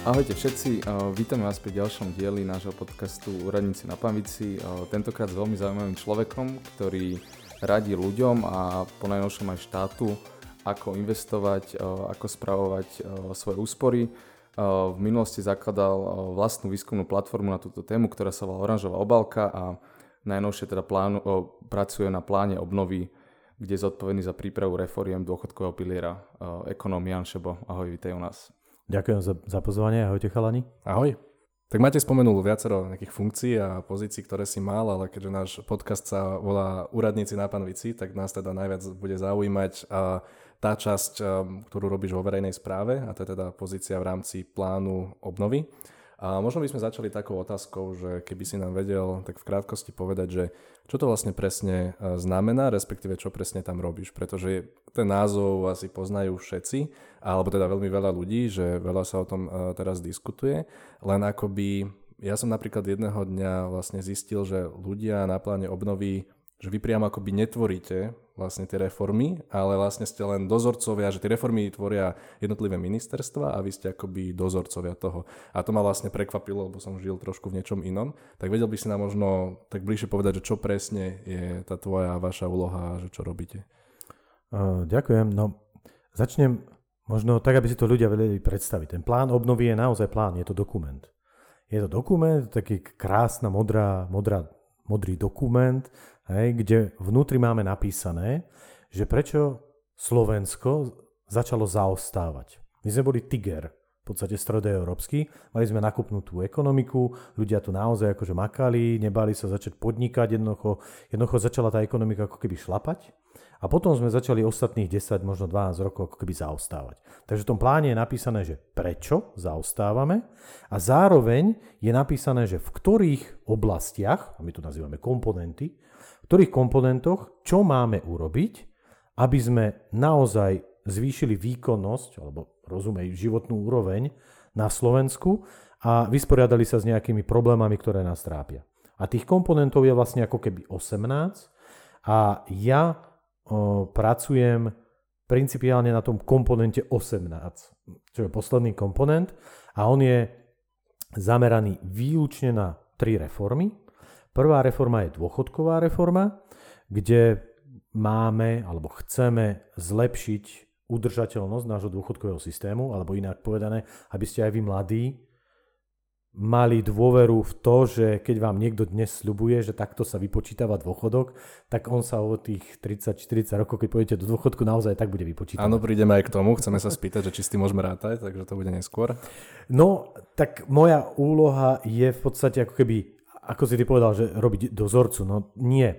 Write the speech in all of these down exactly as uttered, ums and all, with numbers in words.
Ahojte všetci, vítame vás pri ďalšom dieli nášho podcastu Úradníci na Panvici. Tentokrát s veľmi zaujímavým človekom, ktorý radí ľuďom a ponajnovšom aj štátu, ako investovať, ako spravovať svoje úspory. V minulosti zakladal vlastnú výskumnú platformu na túto tému, ktorá sa volá Oranžová obálka a najnovšie teda plánu, pracuje na pláne obnovy, kde je zodpovedný za prípravu reforiem dôchodkového piliera. Ekonóm Ján Šebo, ahoj, vítej u nás. Ďakujem za, za pozvanie, ahojte chalani. Ahoj. Tak Matej spomenul viacero nejakých funkcií a pozícií, ktoré si mal, ale keďže náš podcast sa volá Úradníci na Panvici, tak nás teda najviac bude zaujímať tá časť, ktorú robíš vo verejnej správe, a to je teda pozícia v rámci plánu obnovy. A možno by sme začali takou otázkou, že keby si nám vedel tak v krátkosti povedať, že čo to vlastne presne znamená, respektíve čo presne tam robíš, pretože ten názov asi poznajú všetci, alebo teda veľmi veľa ľudí, že veľa sa o tom teraz diskutuje, len akoby ja som napríklad jedného dňa vlastne zistil, že ľudia na pláne obnovy, že vy priamo akoby netvoríte vlastne tie reformy, ale vlastne ste len dozorcovia, že tie reformy tvoria jednotlivé ministerstva a vy ste akoby dozorcovia toho. A to ma vlastne prekvapilo, lebo som žil trošku v niečom inom. Tak vedel by si nám možno tak bližšie povedať, že čo presne je tá tvoja, vaša úloha, že čo robíte? Ďakujem. No začnem možno tak, aby si to ľudia vedeli predstaviť. Ten plán obnovy je naozaj plán, je to dokument. Je to dokument, taký krásna modrá, modrá, modrý dokument, hej, kde vnútri máme napísané, že prečo Slovensko začalo zaostávať. My sme boli tiger, v podstate stredoeurópsky, mali sme nakopnutú ekonomiku, ľudia tu naozaj akože makali, nebali sa začať podnikať, jednoducho, jednoducho začala tá ekonomika ako keby šlapať a potom sme začali ostatných desať, možno dvanásť rokov ako keby zaostávať. Takže v tom pláne je napísané, že prečo zaostávame a zároveň je napísané, že v ktorých oblastiach, a my to nazývame komponenty, v ktorých komponentoch, čo máme urobiť, aby sme naozaj zvýšili výkonnosť, alebo rozumej, životnú úroveň na Slovensku a vysporiadali sa s nejakými problémami, ktoré nás trápia. A tých komponentov je vlastne ako keby osemnásť a ja o, pracujem principiálne na tom komponente osemnásť, čo je posledný komponent a on je zameraný výlučne na tri reformy. Prvá reforma je dôchodková reforma, kde máme alebo chceme zlepšiť udržateľnosť nášho dôchodkového systému, alebo inak povedané, aby ste aj vy mladí mali dôveru v to, že keď vám niekto dnes sľubuje, že takto sa vypočítava dôchodok, tak on sa o tých tridsať štyridsať rokov, keď pôjdete do dôchodku, naozaj tak bude vypočítavať. Áno, prídeme aj k tomu, chceme sa spýtať, že či s tým môžeme rátať, takže to bude neskôr. No, tak moja úloha je v podstate ako keby... Ako si ty povedal, že robiť dozorcu? No nie.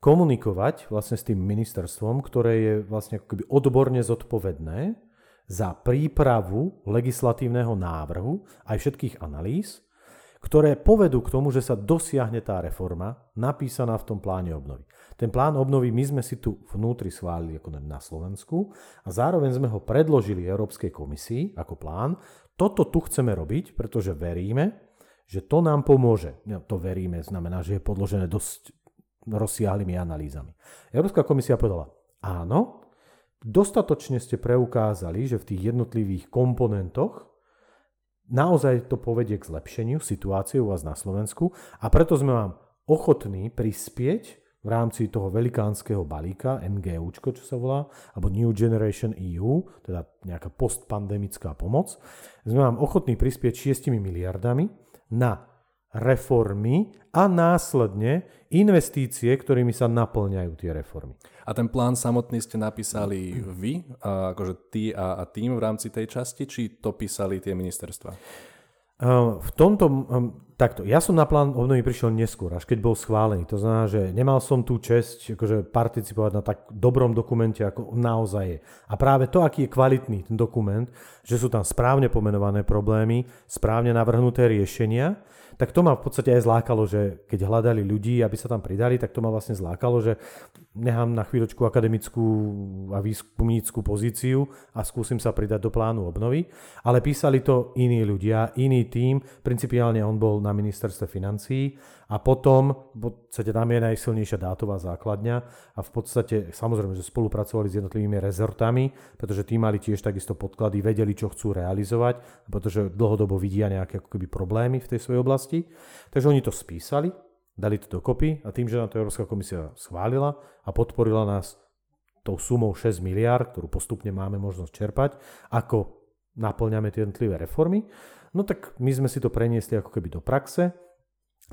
Komunikovať vlastne s tým ministerstvom, ktoré je vlastne ako keby odborne zodpovedné za prípravu legislatívneho návrhu aj všetkých analýz, ktoré povedú k tomu, že sa dosiahne tá reforma napísaná v tom pláne obnovy. Ten plán obnovy my sme si tu vnútri schválili ako na Slovensku a zároveň sme ho predložili Európskej komisii ako plán. Toto tu chceme robiť, pretože veríme, že to nám pomôže. To veríme, znamená, že je podložené dosť rozsiahlymi analýzami. Európska komisia povedala, áno, dostatočne ste preukázali, že v tých jednotlivých komponentoch naozaj to povedie k zlepšeniu situácie u vás na Slovensku a preto sme vám ochotní prispieť v rámci toho velikánskeho balíka, NGUčko, čo sa volá, alebo New Generation é ú, teda nejaká postpandemická pomoc, sme vám ochotní prispieť šiestimi miliardami na reformy a následne investície, ktorými sa naplňajú tie reformy. A ten plán samotný ste napísali vy, akože ty a, a tým v rámci tej časti, či to písali tie ministerstva? V tomto, takto, ja som na plán obnovy prišiel neskôr, až keď bol schválený. To znamená, že nemal som tú česť akože participovať na tak dobrom dokumente, ako naozaj je. A práve to, aký je kvalitný ten dokument, že sú tam správne pomenované problémy, správne navrhnuté riešenia, tak to ma v podstate aj zlákalo, že keď hľadali ľudí, aby sa tam pridali, tak to ma vlastne zlákalo, že nechám na chvíľočku akademickú a výskumníckú pozíciu a skúsim sa pridať do plánu obnovy. Ale písali to iní ľudia, iný tím, principiálne on bol na ministerstve financií a potom, v podstate tam je najsilnejšia dátová základňa a v podstate samozrejme, že spolupracovali s jednotlivými rezortami, pretože tí mali tiež takisto podklady, vedeli, čo chcú realizovať, pretože dlhodobo vidia nejaké ako keby problémy v tej svojej oblasti. Takže oni to spísali, dali to dokopy a tým, že nám to Európska komisia schválila a podporila nás tou sumou šesť miliárd, ktorú postupne máme možnosť čerpať, ako naplňame tie jednotlivé reformy, no tak my sme si to preniesli ako keby do praxe.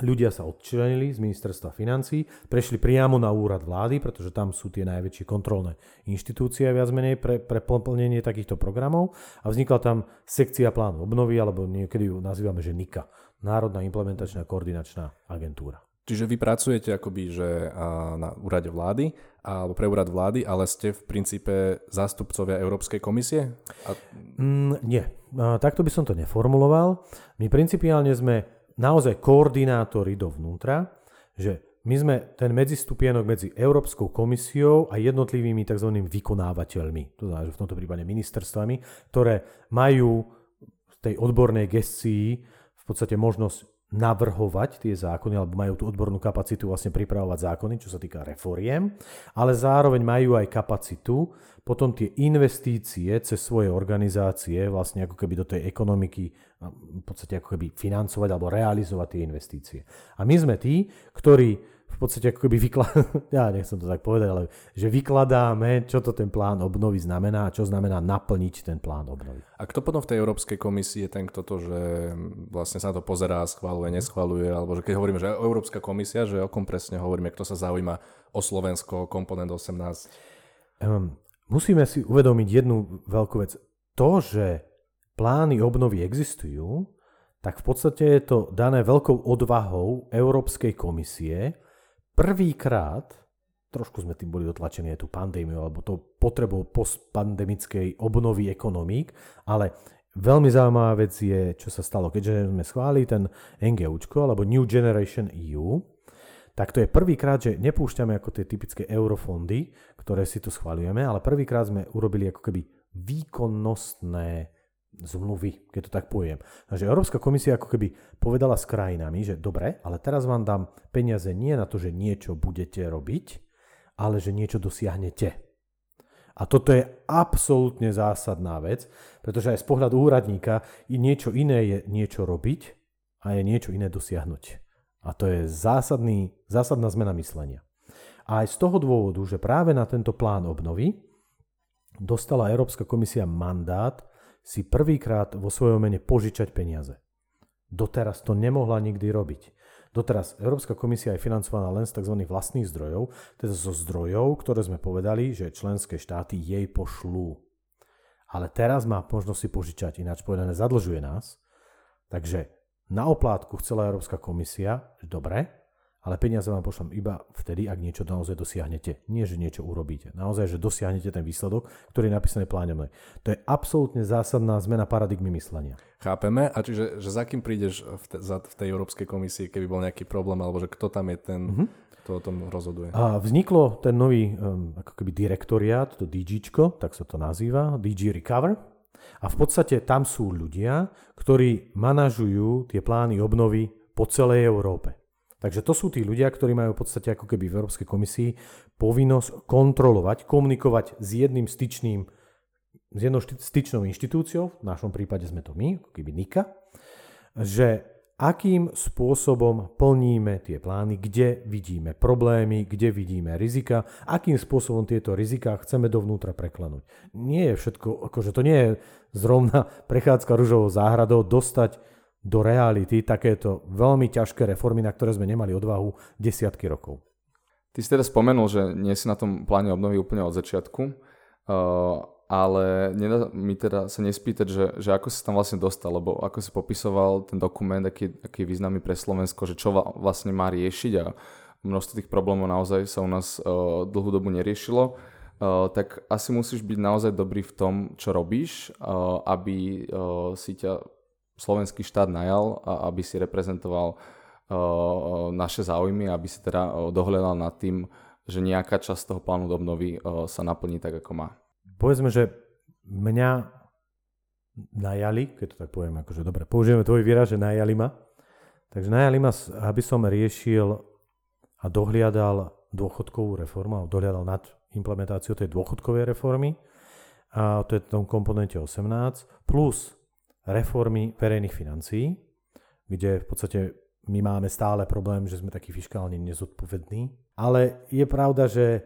Ľudia sa odčlenili z ministerstva financií, prešli priamo na úrad vlády, pretože tam sú tie najväčšie kontrolné inštitúcie viac menej pre, pre plnenie takýchto programov a vznikla tam sekcia plánu obnovy, alebo niekedy ju nazývame, že NIKA, Národná implementačná koordinačná agentúra. Čiže vy pracujete akoby, že na úrade vlády, alebo pre úrad vlády, ale ste v princípe zástupcovia Európskej komisie? A... Mm, nie, takto by som to neformuloval. My principiálne sme naozaj koordinátori dovnútra, že my sme ten medzistupienok medzi Európskou komisiou a jednotlivými tzv. Vykonávateľmi, to znamená, že v tomto prípade ministerstvami, ktoré majú v tej odbornej gestii v podstate možnosť navrhovať tie zákony, alebo majú tú odbornú kapacitu vlastne pripravovať zákony, čo sa týka reforiem, ale zároveň majú aj kapacitu potom tie investície cez svoje organizácie vlastne ako keby do tej ekonomiky v podstate ako keby financovať alebo realizovať tie investície. A my sme tí, ktorí v podstate ako keby vykladáme, ja nechcem to tak povedať, ale že vykladáme, čo to ten plán obnovy znamená a čo znamená naplniť ten plán obnovy. A kto potom v tej Európskej komisii je ten, kto to, že vlastne sa na to pozerá, schvaľuje, neschvaľuje, alebo že keď hovoríme, že Európska komisia, že o kom presne hovoríme, kto sa zaujíma o Slovensko, komponent osemnásť? Um, musíme si uvedomiť jednu veľkú vec. To, že plány obnovy existujú, tak v podstate je to dané veľkou odvahou Európskej komisie. Prvýkrát, trošku sme tým boli dotlačení aj tú pandémiu, alebo tou potrebou postpandemickej obnovy ekonomík, ale veľmi zaujímavá vec je, čo sa stalo. Keďže sme schválili ten NGUčko, alebo New Generation é ú, tak to je prvýkrát, že nepúšťame ako tie typické eurofondy, ktoré si tu schváľujeme, ale prvýkrát sme urobili ako keby výkonnostné zmluvy, keď to tak poviem. Takže Európska komisia ako keby povedala s krajinami, že dobre, ale teraz vám dám peniaze nie na to, že niečo budete robiť, ale že niečo dosiahnete. A toto je absolútne zásadná vec, pretože aj z pohľadu úradníka niečo iné je niečo robiť a je niečo iné dosiahnuť. A to je zásadný, zásadná zmena myslenia. A aj z toho dôvodu, že práve na tento plán obnovy dostala Európska komisia mandát si prvýkrát vo svojom mene požičať peniaze. Doteraz to nemohla nikdy robiť. Doteraz Európska komisia je financovaná len z tzv. Vlastných zdrojov, teda zo zdrojov, ktoré sme povedali, že členské štáty jej pošlú. Ale teraz má možnosť si požičať, ináč povedané zadlžuje nás. Takže na oplátku chcela Európska komisia, dobre, ale peniaze vám pošlem iba vtedy, ak niečo naozaj dosiahnete. Nie, že niečo urobíte. Naozaj, že dosiahnete ten výsledok, ktorý je napísaný plánom. To je absolútne zásadná zmena paradigmy myslenia. Chápeme. A čiže že za kým prídeš v, te, za, v tej Európskej komisii, keby bol nejaký problém, alebo že kto tam je ten, mm-hmm. kto o tom rozhoduje? A vzniklo ten nový um, ako keby direktoriát, to DGčko, tak sa to nazýva, dé gé Recover. A v podstate tam sú ľudia, ktorí manažujú tie plány obnovy po celej Európe. Takže to sú tí ľudia, ktorí majú v podstate ako keby v Európskej komisii povinnosť kontrolovať, komunikovať s jedným styčným, s jednou styčnou inštitúciou, v našom prípade sme to my, ako keby NIKA, že akým spôsobom plníme tie plány, kde vidíme problémy, kde vidíme rizika, akým spôsobom tieto riziká chceme dovnútra preklenúť. Nie je všetko, akože to nie je zrovna prechádzka ružovou záhradou dostať do reality takéto veľmi ťažké reformy, na ktoré sme nemali odvahu desiatky rokov. Ty si teda spomenul, že nie si na tom pláne obnovy úplne od začiatku, uh, ale nedá mi teda sa nespýtať, že, že ako si tam vlastne dostal, lebo ako si popisoval ten dokument, aký, aký je významný pre Slovensko, že čo vlastne má riešiť a množstvo tých problémov naozaj sa u nás uh, dlhú dobu neriešilo. Uh, tak asi musíš byť naozaj dobrý v tom, čo robíš, uh, aby uh, si ťa slovenský štát najal, aby si reprezentoval naše záujmy, aby si teda dohľadal nad tým, že nejaká časť toho plánu obnovy sa naplní tak, ako má. Povedzme, že mňa najali, keď to tak poviem, akože dobre, použijeme tvoj výraz, že najali ma, Takže najali ma, aby som riešil a dohliadal dôchodkovú reformu, dohliadal nad implementáciu tej dôchodkovej reformy, a to je v tom komponente osemnásť, plus reformy verejných financií, kde v podstate my máme stále problém, že sme takí fiškálne nezodpovední. Ale je pravda, že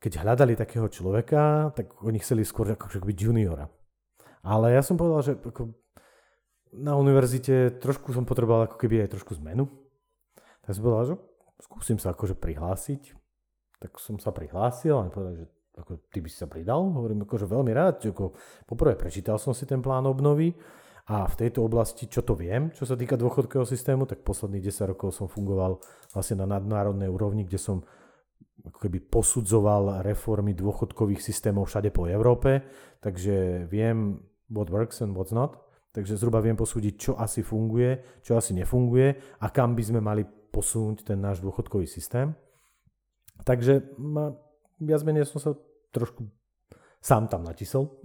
keď hľadali takého človeka, tak oni chceli skôr akože byť juniora. Ale ja som povedal, že ako na univerzite trošku som potreboval ako keby aj trošku zmenu. Tak som povedal, že skúsim sa akože prihlásiť. Tak som sa prihlásil a povedal, že ako, ty by si sa pridal. Hovorím akože veľmi rád. Ako, poprvé prečítal som si ten plán obnovy. A v tejto oblasti, čo to viem, čo sa týka dôchodkového systému, tak posledných desať rokov som fungoval vlastne na nadnárodnej úrovni, kde som ako keby posudzoval reformy dôchodkových systémov všade po Európe, takže viem what works and what's not, takže zhruba viem posúdiť, čo asi funguje, čo asi nefunguje a kam by sme mali posunúť ten náš dôchodkový systém. Takže ma, ja zmenia som sa trošku sám tam natisol.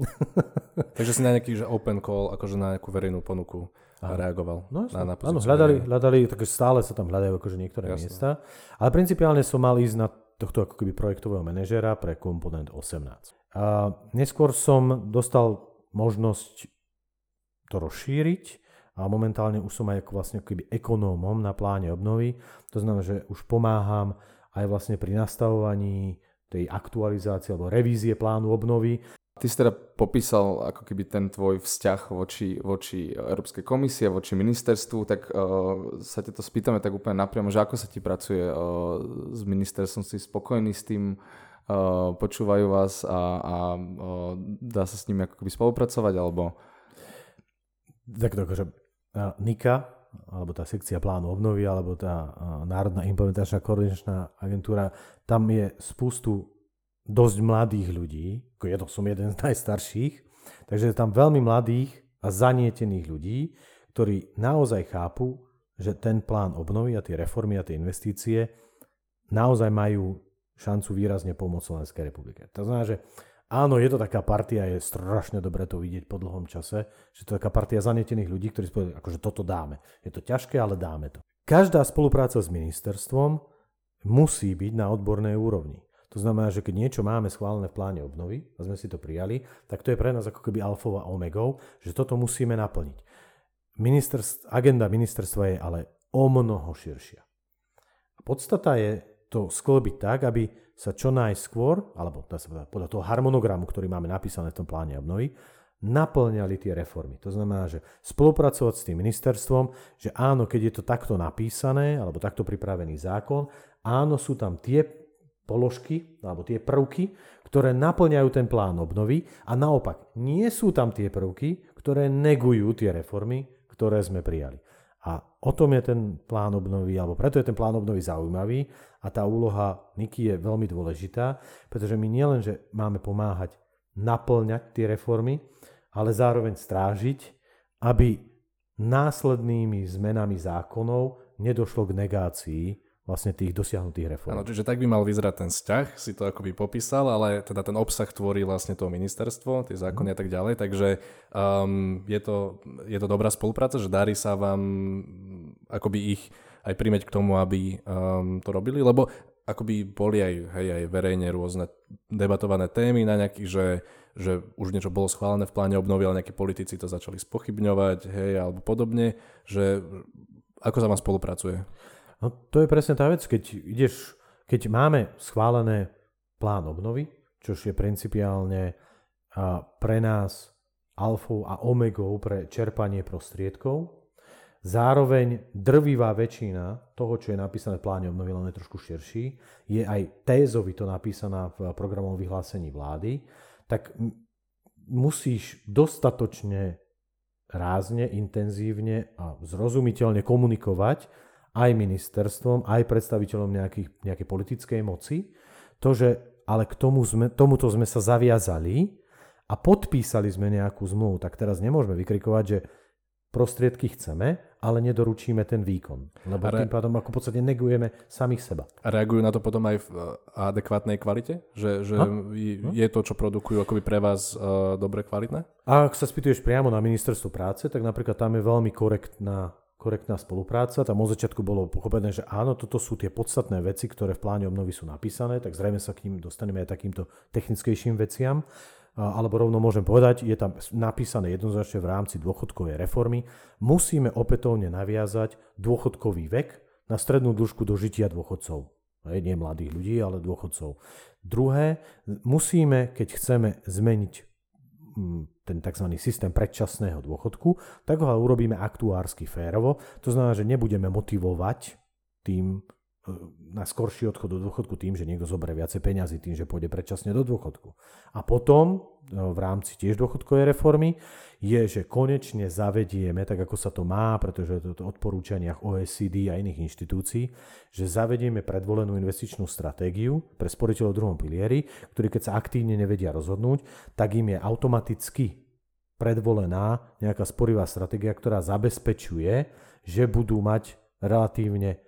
Takže si na nejaký že open call, akože na nejakú verejnú ponuku áno. reagoval. No, na, na áno, hľadali, hľadali, takže stále sa tam hľadajú akože niektoré jasne. Miesta. Ale principiálne som mal ísť na tohto ako keby projektového manažéra pre komponent osemnásť. A neskôr som dostal možnosť to rozšíriť a momentálne už som aj ako vlastne keby ekonómom na pláne obnovy. To znamená, že už pomáham aj vlastne pri nastavovaní tej aktualizácie alebo revízie plánu obnovy. Ty si teda popísal ako keby ten tvoj vzťah voči, voči Európskej komisie, voči ministerstvu, tak uh, sa te to spýtame tak úplne napriamo, že ako sa ti pracuje uh, s ministerstvom, si spokojný s tým, uh, počúvajú vás a, a uh, dá sa s nimi ako keby spolupracovať, alebo... Tak takže uh, Nika... alebo tá sekcia plánu obnovy, alebo tá Národná implementačná koordinačná agentúra, tam je spustu dosť mladých ľudí, ako ja to som jeden z najstarších, takže je tam veľmi mladých a zanietených ľudí, ktorí naozaj chápu, že ten plán obnovy a tie reformy a tie investície naozaj majú šancu výrazne pomôcť Slovenskej republike. To znamená, že áno, je to taká partia, je strašne dobre to vidieť po dlhom čase, že to je taká partia zanietených ľudí, ktorí spôsobili, akože toto dáme. Je to ťažké, ale dáme to. Každá spolupráca s ministerstvom musí byť na odbornej úrovni. To znamená, že keď niečo máme schválené v pláne obnovy a sme si to prijali, tak to je pre nás ako keby alfou a omegou, že toto musíme naplniť. Ministerstv, agenda ministerstva je ale o mnoho širšia. Podstata je to sklbiť tak, aby sa čo najskôr, alebo dá sa povedať, podľa toho harmonogramu, ktorý máme napísané v tom pláne obnovy, naplňali tie reformy. To znamená, že spolupracovať s tým ministerstvom, že áno, keď je to takto napísané, alebo takto pripravený zákon, áno, sú tam tie položky, alebo tie prvky, ktoré naplňajú ten plán obnovy a naopak, nie sú tam tie prvky, ktoré negujú tie reformy, ktoré sme prijali. A o tom je ten plán obnovy, alebo preto je ten plán obnovy zaujímavý a tá úloha Niky je veľmi dôležitá, pretože my nielen, že máme pomáhať naplňať tie reformy, ale zároveň strážiť, aby následnými zmenami zákonov nedošlo k negácii vlastne tých dosiahnutých reform. Áno, čiže tak by mal vyzerať ten vzťah, si to akoby popísal, ale teda ten obsah tvorí vlastne to ministerstvo, tie zákony a tak ďalej, takže um, je to, je to dobrá spolupráca, že darí sa vám akoby ich aj príjmeť k tomu, aby um, to robili, lebo akoby boli aj, hej, aj verejne rôzne debatované témy na nejakých, že, že už niečo bolo schválené v pláne obnovy, ale nejakí politici to začali spochybňovať, hej, alebo podobne, že ako sa vám spolupracuje? No to je presne tá vec, keď ideš, keď máme schválené plán obnovy, čo je principiálne pre nás alfou a omegou pre čerpanie prostriedkov, zároveň drvivá väčšina toho, čo je napísané v pláne obnovy, len je trošku širší, je aj tézovito napísaná v programovom vyhlásení vlády, tak musíš dostatočne rázne, intenzívne a zrozumiteľne komunikovať aj ministerstvom, aj predstaviteľom nejakých, nejakej politickej moci. To, že ale k tomu sme, tomuto sme sa zaviazali a podpísali sme nejakú zmluvu, tak teraz nemôžeme vykrikovať, že prostriedky chceme, ale nedoručíme ten výkon. Lebo re... tým pádom ako v podstate negujeme samých seba. A reagujú na to potom aj v adekvátnej kvalite? Že, že no? je to, čo produkujú akoby pre vás uh, dobre kvalitné? A ak sa spýtuješ priamo na ministerstvo práce, tak napríklad tam je veľmi korektná korektná spolupráca. Tam od začiatku bolo pochopené, že áno, toto sú tie podstatné veci, ktoré v pláne obnovy sú napísané, tak zrejme sa k nim dostaneme aj takýmto technickejším veciam. Alebo rovno môžem povedať, je tam napísané jednoznačne v rámci dôchodkovej reformy, musíme opätovne naviazať dôchodkový vek na strednú dĺžku dožitia dôchodcov. Nie mladých ľudí, ale dôchodcov. Druhé, musíme, keď chceme zmeniť ten tzv. Systém predčasného dôchodku, tak ho urobíme aktuársky férovo. To znamená, že nebudeme motivovať tým, na skorší odchod do dôchodku tým, že niekto zoberie viacej peňazí, tým, že pôjde predčasne do dôchodku. A potom v rámci tiež dôchodkovej reformy je, že konečne zavedieme, tak ako sa to má, pretože to v odporúčaniach O E C D a iných inštitúcií, že zavedieme predvolenú investičnú stratégiu pre sporiteľov v druhom pilieri, ktorí keď sa aktívne nevedia rozhodnúť, tak im je automaticky predvolená nejaká sporivá stratégia, ktorá zabezpečuje, že budú mať relatívne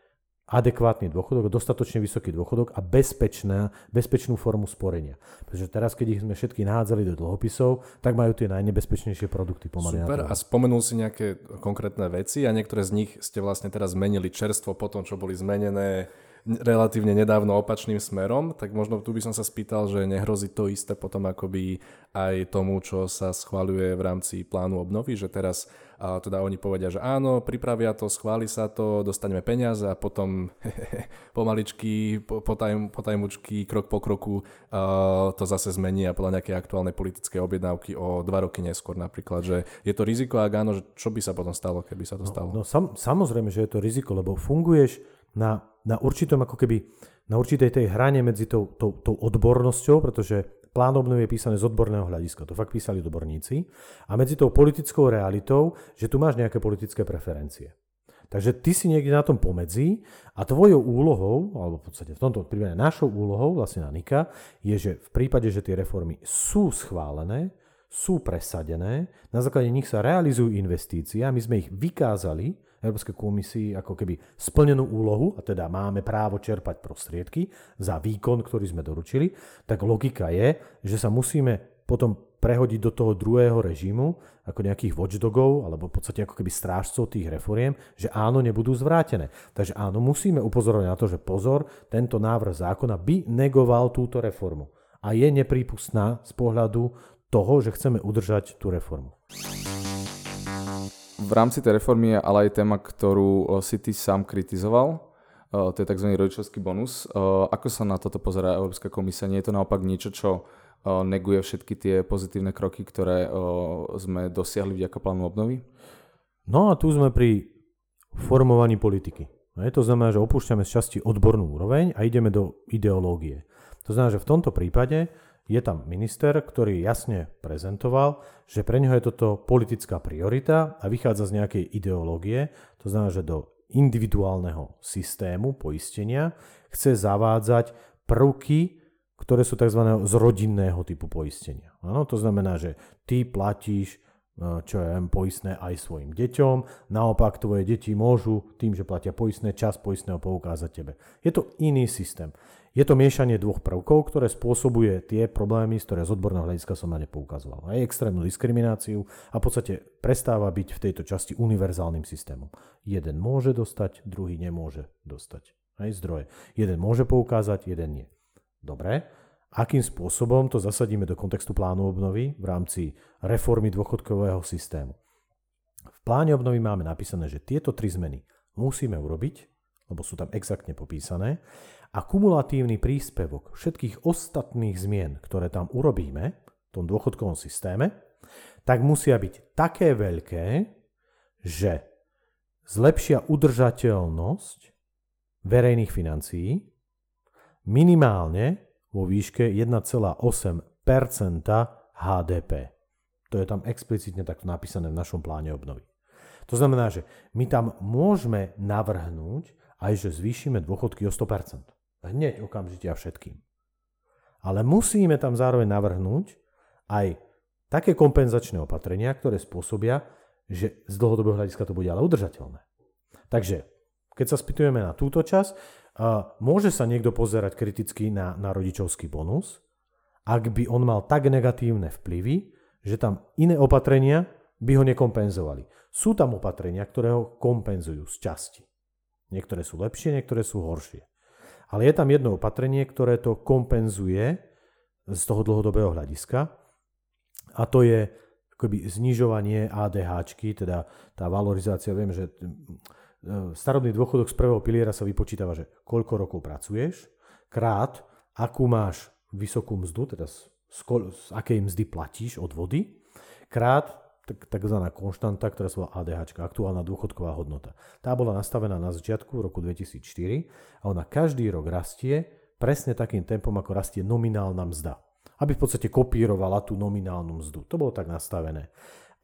adekvátny dôchodok, dostatočne vysoký dôchodok a bezpečná, bezpečnú formu sporenia. Pretože teraz, keď ich sme všetky nahádzali do dlhopisov, tak majú tie najnebezpečnejšie produkty pomaly. Super. A spomenul si nejaké konkrétne veci a niektoré z nich ste vlastne teraz zmenili čerstvo po tom, čo boli zmenené relatívne nedávno opačným smerom, tak možno tu by som sa spýtal, že nehrozí to isté potom akoby aj tomu, čo sa schvaľuje v rámci plánu obnovy, že teraz a teda oni povedia, že áno, pripravia to, schváli sa to, dostaneme peniaze a potom hehehe, pomaličky, potajmučky, po tajm, po krok po kroku uh, to zase zmení a podľa nejakej aktuálnej politickej objednávky o dva roky neskôr napríklad, že je to riziko a áno, že čo by sa potom stalo, keby sa to stalo? No, no sam, samozrejme, že je to riziko, lebo funguješ na, na určitom ako keby, na určitej tej hrane medzi tou, tou, tou odbornosťou, pretože plán obnovy je písané z odborného hľadiska, to fakt písali odborníci, a medzi tou politickou realitou, že tu máš nejaké politické preferencie. Takže ty si niekde na tom pomedzi a tvojou úlohou, alebo v podstate v tomto prípade našou úlohou, vlastne na NIKA, je, že v prípade, že tie reformy sú schválené, sú presadené, na základe nich sa realizujú investície a my sme ich vykázali Európskej komisii ako keby splnenú úlohu, a teda máme právo čerpať prostriedky za výkon, ktorý sme doručili, tak logika je, že sa musíme potom prehodiť do toho druhého režimu ako nejakých watchdogov, alebo v podstate ako keby strážcov tých reforiem, že áno, nebudú zvrátené. Takže áno, musíme upozorniť na to, že pozor, tento návrh zákona by negoval túto reformu a je neprípustná z pohľadu toho, že chceme udržať tú reformu. V rámci tej reformy je ale aj téma, ktorú si ty sám kritizoval, to je tzv. Rodičovský bonus. Ako sa na toto pozerá Európska komisia? Nie je to naopak niečo, čo neguje všetky tie pozitívne kroky, ktoré sme dosiahli vďaka plánu obnovy? No a tu sme pri formovaní politiky. To znamená, že opúšťame z časti odbornú úroveň a ideme do ideológie. To znamená, že v tomto prípade je tam minister, ktorý jasne prezentoval, že pre neho je toto politická priorita a vychádza z nejakej ideológie, to znamená, že do individuálneho systému poistenia chce zavádzať prvky, ktoré sú tzv. Z rodinného typu poistenia. Ano, to znamená, že ty platíš čo ja viem, poistné aj svojim deťom, naopak tvoje deti môžu tým, že platia poistné, čas poistného poukázať tebe. Je to iný systém. Je to miešanie dvoch prvkov, ktoré spôsobuje tie problémy, z ktoré z odborného hľadiska som na ne poukazoval. Aj extrémnu diskrimináciu a v podstate prestáva byť v tejto časti univerzálnym systémom. Jeden môže dostať, druhý nemôže dostať. Aj zdroje. Jeden môže poukázať, jeden nie. Dobre. Akým spôsobom to zasadíme do kontextu plánu obnovy v rámci reformy dôchodkového systému? V pláne obnovy máme napísané, že tieto tri zmeny musíme urobiť, lebo sú tam exaktne popísané, a kumulatívny príspevok všetkých ostatných zmien, ktoré tam urobíme v tom dôchodkovom systéme, tak musia byť také veľké, že zlepšia udržateľnosť verejných financií minimálne vo výške jeden celá osem percenta há dé pé. To je tam explicitne takto napísané v našom pláne obnovy. To znamená, že my tam môžeme navrhnúť aj, že zvýšime dôchodky o sto percent. Hneď okamžite a všetkým. Ale musíme tam zároveň navrhnúť aj také kompenzačné opatrenia, ktoré spôsobia, že z dlhodobého hľadiska to bude ale udržateľné. Takže, keď sa spýtujeme na túto časť, môže sa niekto pozerať kriticky na, na rodičovský bonus, ak by on mal tak negatívne vplyvy, že tam iné opatrenia by ho nekompenzovali. Sú tam opatrenia, ktoré ho kompenzujú z časti. Niektoré sú lepšie, niektoré sú horšie. Ale je tam jedno opatrenie, ktoré to kompenzuje z toho dlhodobého hľadiska, a to je akoby znižovanie á dé háčky, teda tá valorizácia. Viem, že starobný dôchodok z prvého piliera sa vypočítava, že koľko rokov pracuješ, krát, akú máš vysokú mzdu, teda z, z, z akej mzdy platíš odvody, krát takzvaná konštanta, ktorá sa volá á dé háčka, aktuálna dôchodková hodnota. Tá bola nastavená na začiatku v roku dvetisícštyri a ona každý rok rastie presne takým tempom, ako rastie nominálna mzda. Aby v podstate kopírovala tú nominálnu mzdu. To bolo tak nastavené.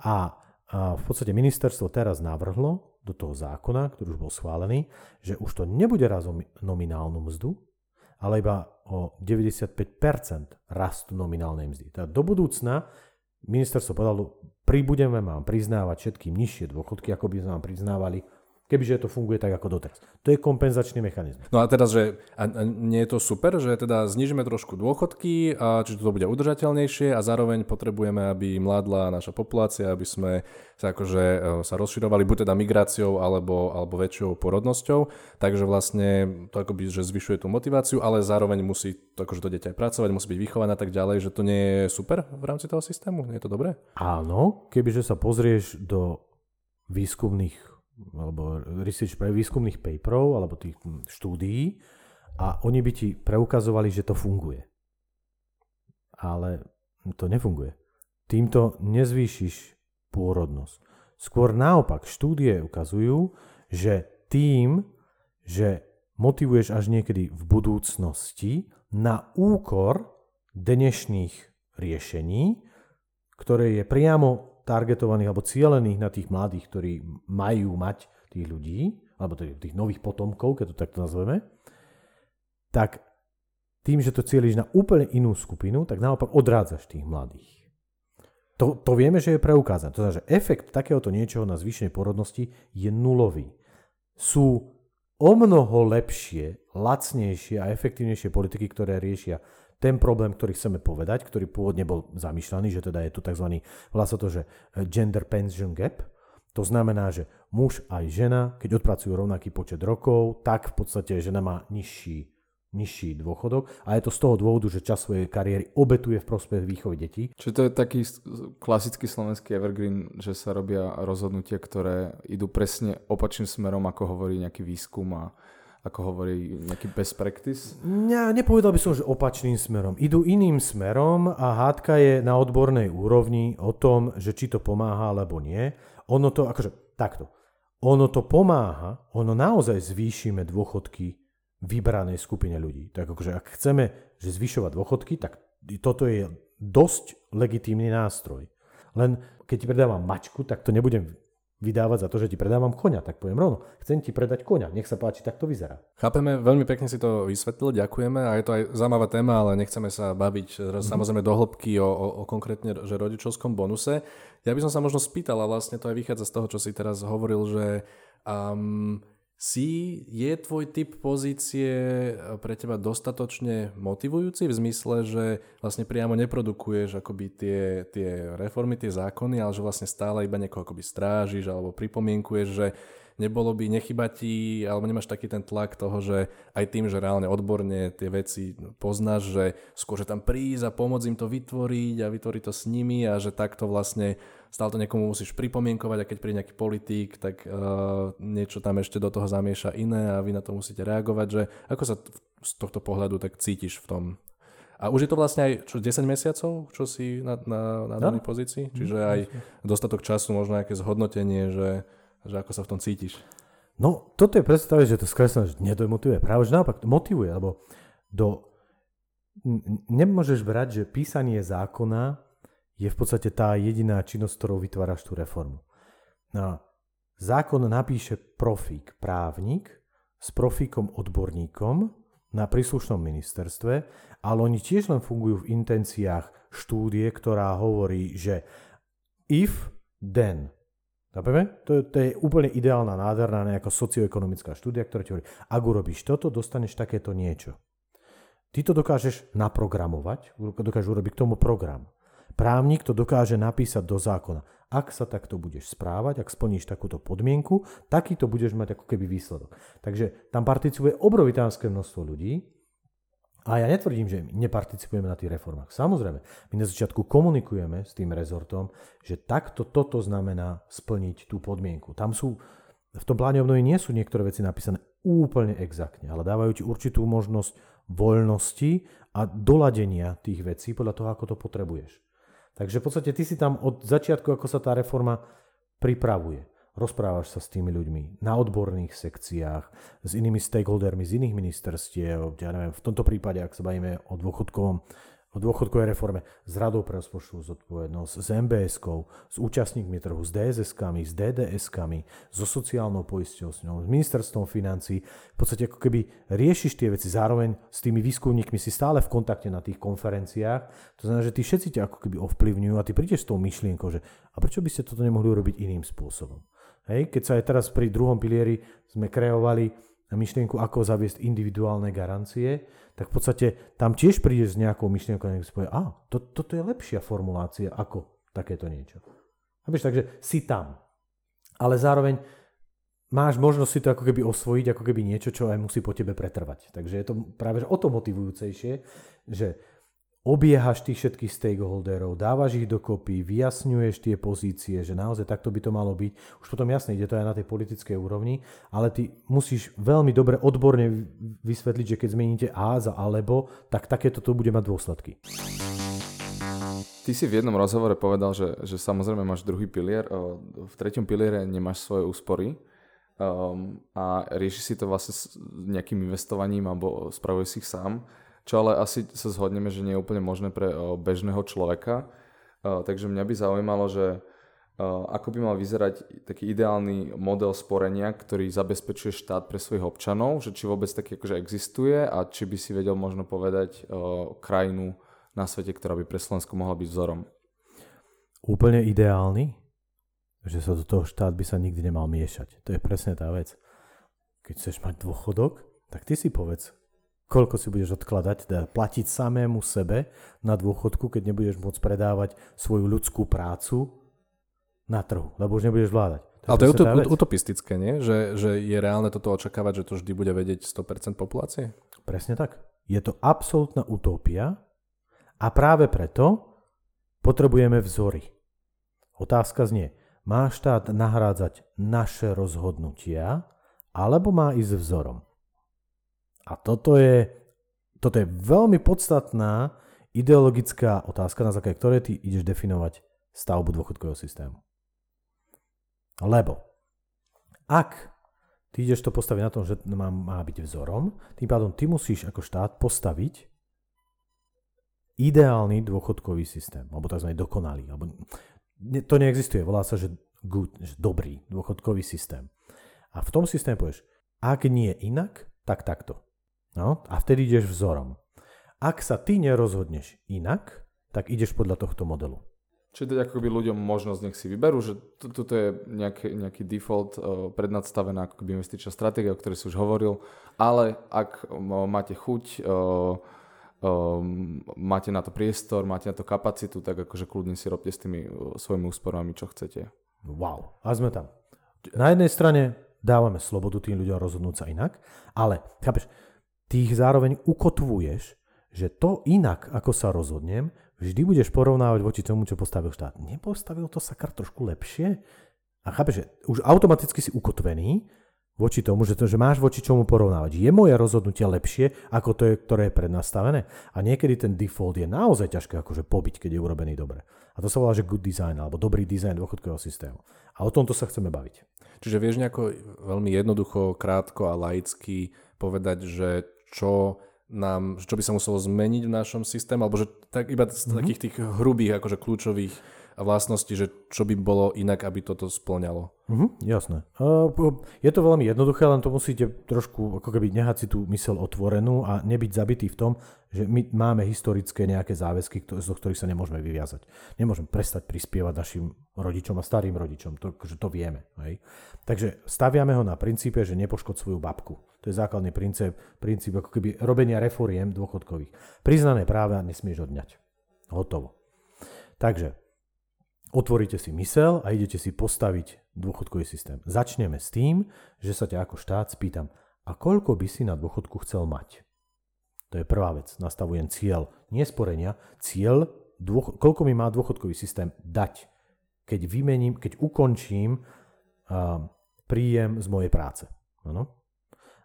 A, a v podstate ministerstvo teraz navrhlo do toho zákona, ktorý už bol schválený, že už to nebude raz o nominálnu mzdu, ale iba o deväťdesiatpäť percent rastu nominálnej mzdy. Teda do budúcna ministerstvo povedalo, pribudeme vám priznávať všetkým nižšie dôchodky, ako by sme vám priznávali, kebyže to funguje tak ako doteraz. To je kompenzačný mechanizmus. No a teraz, že a nie je to super, že teda znižíme trošku dôchodky, a čiže to bude udržateľnejšie a zároveň potrebujeme, aby mladla naša populácia, aby sme sa, akože, sa rozširovali buď teda migráciou alebo, alebo väčšou porodnosťou. Takže vlastne to akoby, že zvyšuje tú motiváciu, ale zároveň musí to, akože to dieťa aj pracovať, musí byť vychované a tak ďalej, že to nie je super v rámci toho systému? Nie je to dobré? Áno, kebyže sa pozrieš do výskumných alebo research pre výskumných paperov alebo tých štúdií a oni by ti preukazovali, že to funguje. Ale to nefunguje. Týmto nezvýšiš pôrodnosť. Skôr naopak, štúdie ukazujú, že tým, že motivuješ až niekedy v budúcnosti na úkor dnešných riešení, ktoré je priamo targetovaných alebo cielených na tých mladých, ktorí majú mať tých ľudí, alebo tých nových potomkov, keď to takto nazveme, tak tým, že to cieliš na úplne inú skupinu, tak naopak odrádzaš tých mladých. To, to vieme, že je preukázané. To znamená, že efekt takéhoto niečoho na zvýšenie porodnosti je nulový. Sú omnoho lepšie, lacnejšie a efektívnejšie politiky, ktoré riešia ten problém, ktorý chceme povedať, ktorý pôvodne bol zamýšľaný, že teda je tu tzv. Volá sa to, že gender pension gap. To znamená, že muž aj žena, keď odpracujú rovnaký počet rokov, tak v podstate žena má nižší, nižší dôchodok. A je to z toho dôvodu, že čas svojej kariéry obetuje v prospech výchovy detí. Čiže to je taký klasický slovenský evergreen, že sa robia rozhodnutia, ktoré idú presne opačným smerom, ako hovorí nejaký výskum a ako hovorí nejaký best practice? Ja nepovedal by som, že opačným smerom. Idú iným smerom a hádka je na odbornej úrovni o tom, že či to pomáha alebo nie. Ono to, akože takto, ono to pomáha, ono naozaj zvýšime dôchodky vybranej skupine ľudí. Tak akože ak chceme že zvyšovať dôchodky, tak toto je dosť legitímny nástroj. Len keď ti predávam mačku, tak to nebudem vydávať za to, že ti predávam koňa, tak poviem rovno. Chcem ti predať koňa, nech sa páči, tak to vyzerá. Chápeme, veľmi pekne si to vysvetlil, ďakujeme a je to aj zaujímavá téma, ale nechceme sa baviť mm-hmm. samozrejme do hĺbky o, o, o konkrétne že rodičovskom bonuse. Ja by som sa možno spýtal, a vlastne to aj vychádza z toho, čo si teraz hovoril, že um, si je tvoj typ pozície pre teba dostatočne motivujúci v zmysle, že vlastne priamo neprodukuješ akoby tie, tie reformy, tie zákony, ale že vlastne stále iba niekoho akoby strážiš alebo pripomienkuješ, že nebolo by, nechýba ti, alebo nemáš taký ten tlak toho, že aj tým, že reálne odborne tie veci poznáš, že skôr, že tam prísť a pomôcť im to vytvoriť a vytvoriť to s nimi a že takto vlastne stále to niekomu musíš pripomienkovať a keď príde nejaký politík, tak uh, niečo tam ešte do toho zamieša iné a vy na to musíte reagovať, že ako sa t- z tohto pohľadu tak cítiš v tom. A už je to vlastne aj čo, desať mesiacov, čo si na, na, na danej pozícii, čiže aj dostatok času, možno nejaké zhodnotenie, že že ako sa v tom cítiš. No, toto je predstava, že to skreslené, že nedomotivuje. Práve, že naopak motivuje, lebo do... nemôžeš brať, že písanie zákona je v podstate tá jediná činnosť, ktorou vytváraš tú reformu. No, zákon napíše profík, právnik, s profíkom odborníkom na príslušnom ministerstve, ale oni tiež len fungujú v intenciách štúdie, ktorá hovorí, že if, then. To je, to je úplne ideálna, nádherná nejaká socioekonomická štúdia, ktorá ti hovorí, ak urobíš toto, dostaneš takéto niečo. Ty to dokážeš naprogramovať, dokážeš urobiť k tomu program. Právnik to dokáže napísať do zákona. Ak sa takto budeš správať, ak splníš takúto podmienku, takýto budeš mať ako keby výsledok. Takže tam participuje obrovitánske množstvo ľudí a ja netvrdím, že my neparticipujeme na tých reformách. Samozrejme, my na začiatku komunikujeme s tým rezortom, že takto toto znamená splniť tú podmienku. Tam sú, v tom pláne obnovy nie sú niektoré veci napísané úplne exaktne, ale dávajú ti určitú možnosť voľnosti a doladenia tých vecí podľa toho, ako to potrebuješ. Takže v podstate ty si tam od začiatku, ako sa tá reforma pripravuje. Rozprávaš sa s tými ľuďmi na odborných sekciách, s inými stakeholdermi z iných ministerstiev, ja neviem, v tomto prípade, ak sa bavíme o dôchodkovom, o dôchodkovej reforme, s Radou pre rozpočtovú zodpovednosť, s em bé eskou, s účastníkmi trhu, s dé es eskami, s dé dé eskami, so sociálnou poisťovňou, s ministerstvom financií. V podstate ako keby riešiš tie veci, zároveň s tými výskumníkmi si stále v kontakte na tých konferenciách. To znamená, že tí všetci ťa ako keby ovplyvňujú a ty prídeš s tou myšlienkou, že a prečo by ste toto nemohli urobiť iným spôsobom? Hej? Keď sa aj teraz pri druhom pilieri sme kreovali myšlienku, ako zaviesť individuálne garancie, tak v podstate tam tiež prídeš s nejakou myšlienkou a niekto si povie, a to, toto je lepšia formulácia ako takéto niečo. Takže si tam. Ale zároveň máš možnosť si to ako keby osvojiť, ako keby niečo, čo aj musí po tebe pretrvať. Takže je to práve o to motivujúcejšie, že obiehaš tých všetkých stakeholderov, dávaš ich dokopy, vyjasňuješ tie pozície, že naozaj takto by to malo byť. Už potom jasne, ide to aj na tej politickej úrovni, ale ty musíš veľmi dobre odborne vysvetliť, že keď zmeníte A za alebo, tak takéto to bude mať dôsledky. Ty si v jednom rozhovore povedal, že, že samozrejme máš druhý pilier, v treťom piliere nemáš svoje úspory a rieši si to vlastne s nejakým investovaním alebo spravuješ si ich sám. Čo ale asi sa zhodneme, že nie je úplne možné pre bežného človeka. Takže mňa by zaujímalo, že ako by mal vyzerať taký ideálny model sporenia, ktorý zabezpečuje štát pre svojich občanov, že či vôbec taký akože existuje a či by si vedel možno povedať krajinu na svete, ktorá by pre Slovensko mohla byť vzorom. Úplne ideálny? Že sa do toho štát by sa nikdy nemal miešať. To je presne tá vec. Keď chceš mať dôchodok, tak ty si povedz, koľko si budeš odkladať, teda platiť samému sebe na dôchodku, keď nebudeš môcť predávať svoju ľudskú prácu na trhu, lebo už nebudeš vládať. To ale to je ut- utopistické, nie? Že, že je reálne toto očakávať, že to vždy bude vedieť sto percent populácie? Presne tak. Je to absolútna utopia a práve preto potrebujeme vzory. Otázka znie, má štát nahrádzať naše rozhodnutia alebo má ísť vzorom? A toto je, toto je veľmi podstatná ideologická otázka, na základe ktorej ty ideš definovať stavbu dôchodkového systému. Lebo ak ty ideš to postaviť na tom, že má, má byť vzorom, tým pádom ty musíš ako štát postaviť ideálny dôchodkový systém, alebo tzv. dokonalý. Alebo, to neexistuje, volá sa, že, good, že dobrý dôchodkový systém. A v tom systéme povieš, ak nie inak, tak takto. No, a vtedy ideš vzorom. Ak sa ty nerozhodneš inak, tak ideš podľa tohto modelu. Čiže dať akoby ľuďom možnosť, nech si vyberú, že to, toto je nejaký, nejaký default, prednadstavená akoby investičná stratégia, o ktorej si už hovoril, ale ak máte chuť, máte na to priestor, máte na to kapacitu, tak akože kľudne si robte s tými svojimi úsporami, čo chcete. Wow, a sme tam. Na jednej strane dávame slobodu tým ľuďom rozhodnúť sa inak, ale, chápeš, ty ich zároveň ukotvuješ, že to inak, ako sa rozhodnem, vždy budeš porovnávať voči tomu, čo postavil štát. Nepostavil to sakra trošku lepšie? A chápeš, že už automaticky si ukotvený voči tomu, že, to, že máš voči čomu porovnávať. Je moje rozhodnutie lepšie, ako to je, ktoré je prednastavené? A niekedy ten default je naozaj ťažké akože pobiť, keď je urobený dobre. A to sa volá, že good design, alebo dobrý dizajn dôchodkového systému. A o tomto sa chceme baviť. Čiže vieš nejako veľmi jednoducho, krátko a laicky povedať, že čo, nám, čo by sa muselo zmeniť v našom systéme, alebo že tak iba z mm-hmm. takých tých hrubých, akože kľúčových vlastností, že čo by bolo inak, aby toto spĺňalo. Mm-hmm, jasné. Je to veľmi jednoduché, len to musíte trošku ako keby nehať si tú myseľ otvorenú a nebyť zabitý v tom, že my máme historické nejaké záväzky, zo ktorých sa nemôžeme vyviazať. Nemôžeme prestať prispievať našim rodičom a starým rodičom, to, že to vieme. Hej? Takže staviame ho na princípe, že nepoškod svoju babku. To je základný princíp, princíp ako keby robenia reforiem dôchodkových. Priznané práva nesmieš odňať. Hotovo. Takže otvoríte si myseľ a idete si postaviť dôchodkový systém. Začneme s tým, že sa ťa ako štát spýtam, a koľko by si na dôchodku chcel mať? To je prvá vec. Nastavujem cieľ, nie sporenia, cieľ, dôchod, koľko mi má dôchodkový systém dať, keď vymením, keď ukončím uh, príjem z mojej práce. Ano?